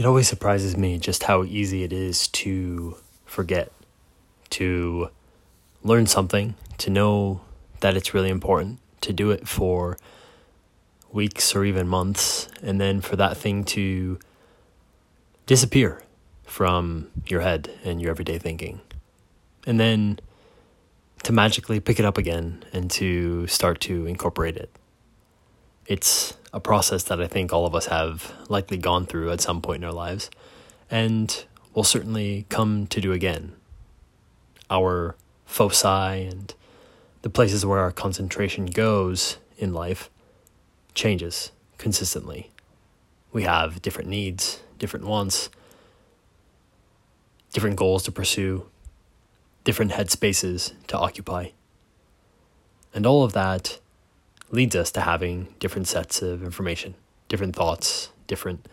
It always surprises me just how easy it is to forget, to learn something, to know that it's really important, to do it for weeks or even months, and then for that thing to disappear from your head and your everyday thinking. And then to magically pick it up again and to start to incorporate it. It's a process that I think all of us have likely gone through at some point in our lives and will certainly come to do again. Our foci and the places where our concentration goes in life changes consistently. We have different needs, different wants, different goals to pursue, different headspaces to occupy. And all of that leads us to having different sets of information, different thoughts, different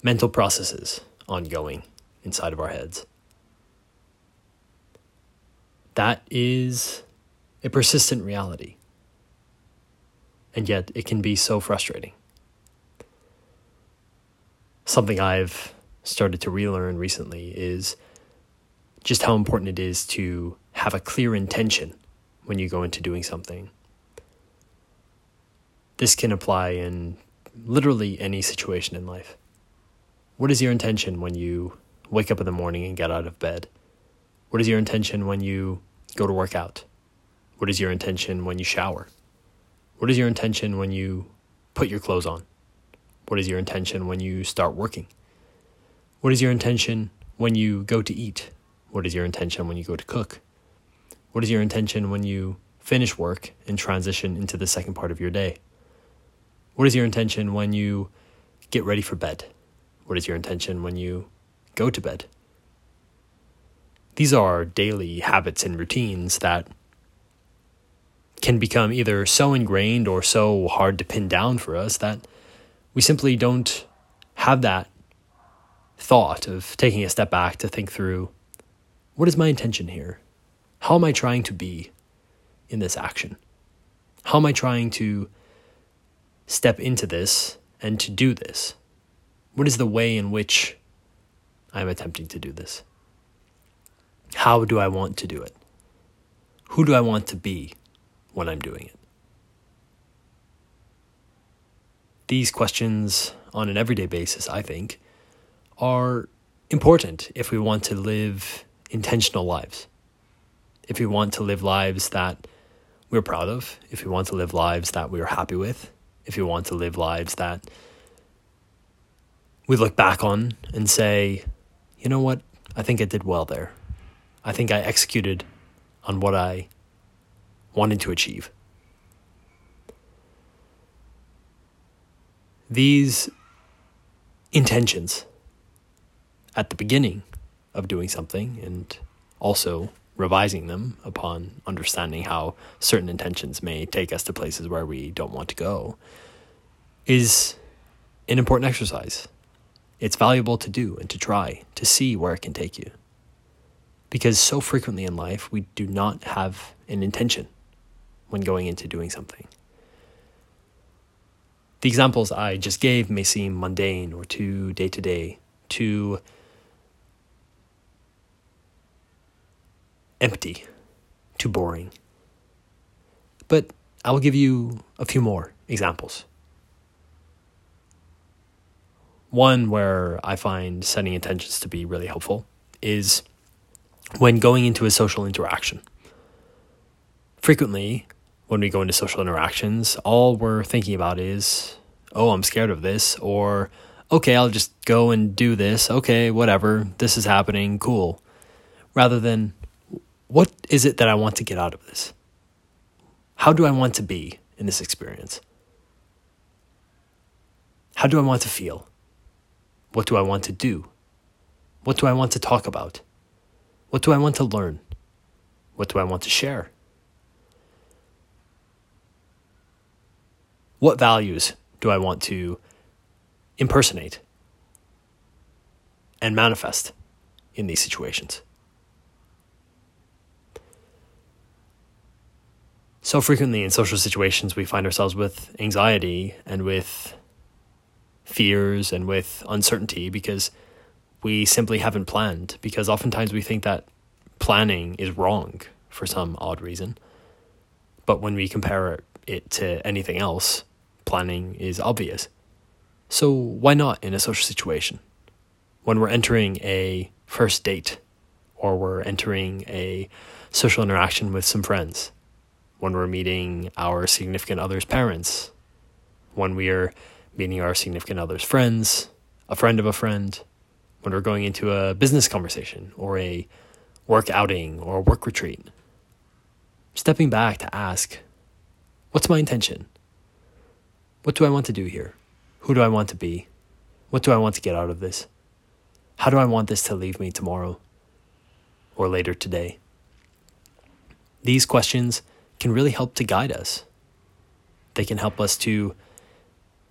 mental processes ongoing inside of our heads. That is a persistent reality. And yet it can be so frustrating. Something I've started to relearn recently is just how important it is to have a clear intention when you go into doing something. This can apply in literally any situation in life. What is your intention when you wake up in the morning and get out of bed? What is your intention when you go to work out? What is your intention when you shower? What is your intention when you put your clothes on? What is your intention when you start working? What is your intention when you go to eat? What is your intention when you go to cook? What is your intention when you finish work and transition into the second part of your day? What is your intention when you get ready for bed? What is your intention when you go to bed? These are daily habits and routines that can become either so ingrained or so hard to pin down for us that we simply don't have that thought of taking a step back to think through, what is my intention here? How am I trying to be in this action? How am I trying to step into this and to do this? What is the way in which I'm attempting to do this? How do I want to do it? Who do I want to be when I'm doing it? These questions on an everyday basis, I think, are important if we want to live intentional lives. If we want to live lives that we're proud of, if we want to live lives that we're happy with, if we want to live lives that we look back on and say, you know what, I think I did well there. I think I executed on what I wanted to achieve. These intentions at the beginning of doing something and also revising them upon understanding how certain intentions may take us to places where we don't want to go is an important exercise. It's valuable to do and to try to see where it can take you. Because so frequently in life, we do not have an intention when going into doing something. The examples I just gave may seem mundane or too day-to-day, too empty, too boring. But I will give you a few more examples. One where I find setting intentions to be really helpful is when going into a social interaction. Frequently, when we go into social interactions, all we're thinking about is, oh, I'm scared of this, or, okay, I'll just go and do this, okay, whatever, this is happening, cool. Rather than, what is it that I want to get out of this? How do I want to be in this experience? How do I want to feel? What do I want to do? What do I want to talk about? What do I want to learn? What do I want to share? What values do I want to impersonate and manifest in these situations? So frequently in social situations, we find ourselves with anxiety and with fears and with uncertainty because we simply haven't planned, because oftentimes we think that planning is wrong for some odd reason. But when we compare it to anything else, planning is obvious. So why not in a social situation? When we're entering a first date, or we're entering a social interaction with some friends, when we're meeting our significant other's parents, when we are meeting our significant other's friends, a friend of a friend, when we're going into a business conversation or a work outing or a work retreat. Stepping back to ask, what's my intention? What do I want to do here? Who do I want to be? What do I want to get out of this? How do I want this to leave me tomorrow or later today? These questions can really help to guide us. They can help us to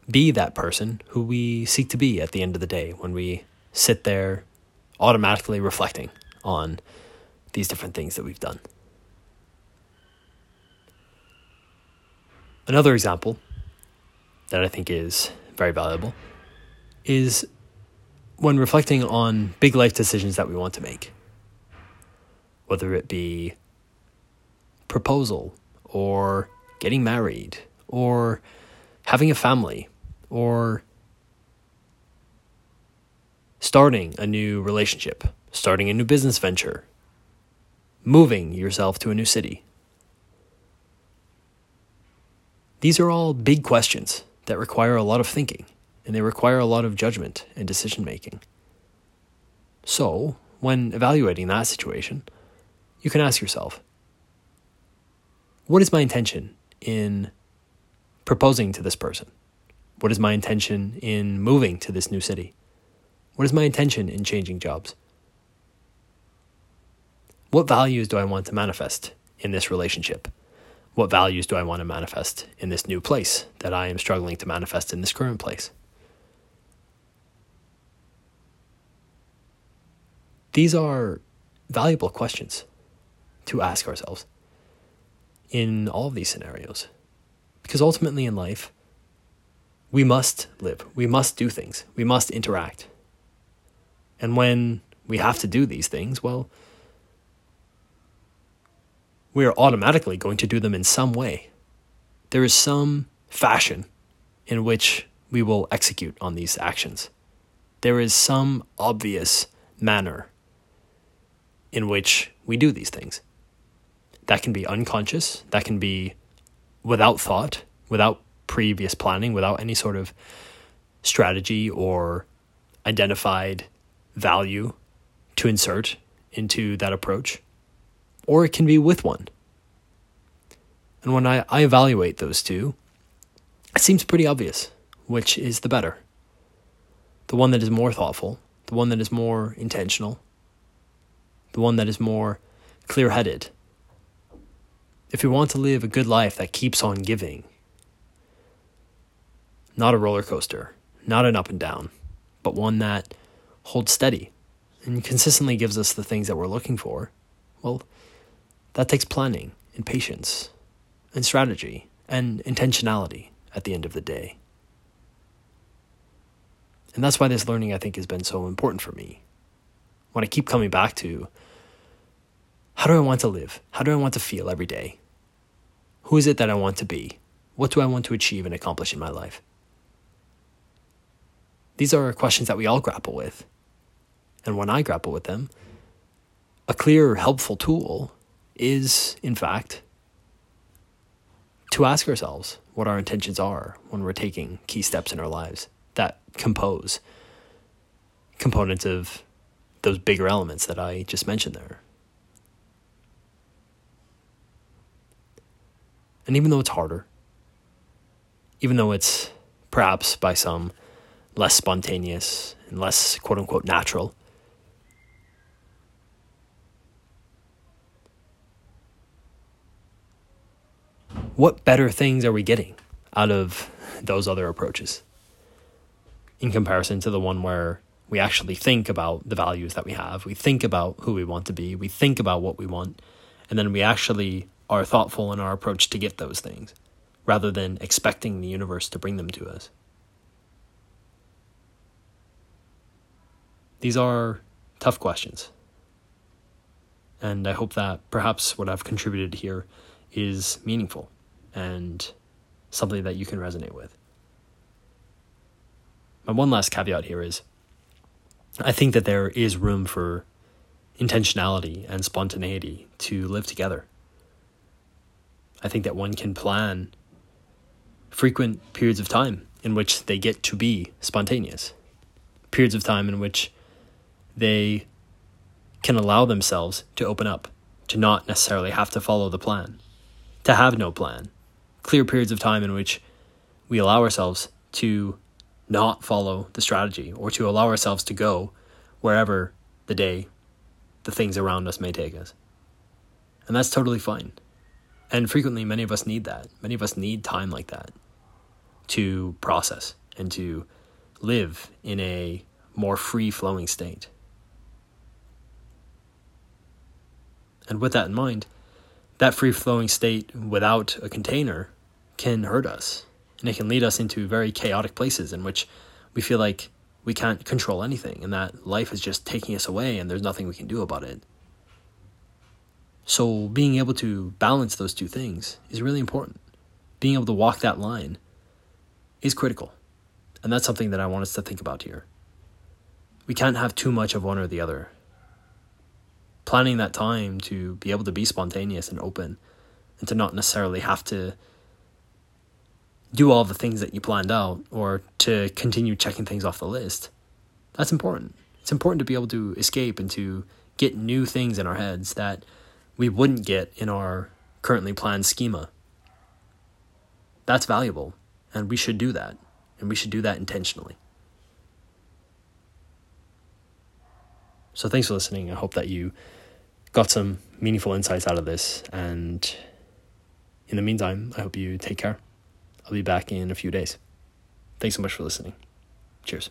be that person who we seek to be at the end of the day when we sit there automatically reflecting on these different things that we've done. Another example that I think is very valuable is when reflecting on big life decisions that we want to make, whether it be proposal or getting married or having a family or starting a new relationship, starting a new business venture, moving yourself to a new city. These are all big questions that require a lot of thinking, and they require a lot of judgment and decision-making. So, when evaluating that situation, you can ask yourself, what is my intention in proposing to this person? What is my intention in moving to this new city? What is my intention in changing jobs? What values do I want to manifest in this relationship? What values do I want to manifest in this new place that I am struggling to manifest in this current place? These are valuable questions to ask ourselves in all of these scenarios. Because ultimately in life, we must live. We must do things. We must interact. And when we have to do these things, well, we are automatically going to do them in some way. There is some fashion in which we will execute on these actions. There is some obvious manner in which we do these things. That can be unconscious. That can be without thought, without previous planning, without any sort of strategy or identified value to insert into that approach. Or it can be with one. And when I evaluate those two, it seems pretty obvious which is the better. The one that is more thoughtful, the one that is more intentional, the one that is more clear-headed. If we want to live a good life that keeps on giving, not a roller coaster, not an up and down, but one that holds steady and consistently gives us the things that we're looking for, well, that takes planning and patience and strategy and intentionality at the end of the day. And that's why this learning, I think, has been so important for me. When I keep coming back to, how do I want to live? How do I want to feel every day? Who is it that I want to be? What do I want to achieve and accomplish in my life? These are questions that we all grapple with. And when I grapple with them, a clear, helpful tool is, in fact, to ask ourselves what our intentions are when we're taking key steps in our lives that compose components of those bigger elements that I just mentioned there. And even though it's harder, even though it's perhaps by some less spontaneous and less quote-unquote natural, what better things are we getting out of those other approaches in comparison to the one where we actually think about the values that we have, we think about who we want to be, we think about what we want, and then we actually are thoughtful in our approach to get those things rather than expecting the universe to bring them to us. These are tough questions. And I hope that perhaps what I've contributed here is meaningful and something that you can resonate with. My one last caveat here is, I think that there is room for intentionality and spontaneity to live together. I think that one can plan frequent periods of time in which they get to be spontaneous, periods of time in which they can allow themselves to open up, to not necessarily have to follow the plan, to have no plan, clear periods of time in which we allow ourselves to not follow the strategy or to allow ourselves to go wherever the day, the things around us may take us. And that's totally fine. And frequently, many of us need that. Many of us need time like that to process and to live in a more free-flowing state. And with that in mind, that free-flowing state without a container can hurt us. And it can lead us into very chaotic places in which we feel like we can't control anything and that life is just taking us away and there's nothing we can do about it. So being able to balance those two things is really important. Being able to walk that line is critical. And that's something that I want us to think about here. We can't have too much of one or the other. Planning that time to be able to be spontaneous and open and to not necessarily have to do all the things that you planned out or to continue checking things off the list, that's important. It's important to be able to escape and to get new things in our heads that we wouldn't get in our currently planned schema. That's valuable, and we should do that, and we should do that intentionally. So thanks for listening. I hope that you got some meaningful insights out of this, and in the meantime, I hope you take care. I'll be back in a few days. Thanks so much for listening. Cheers.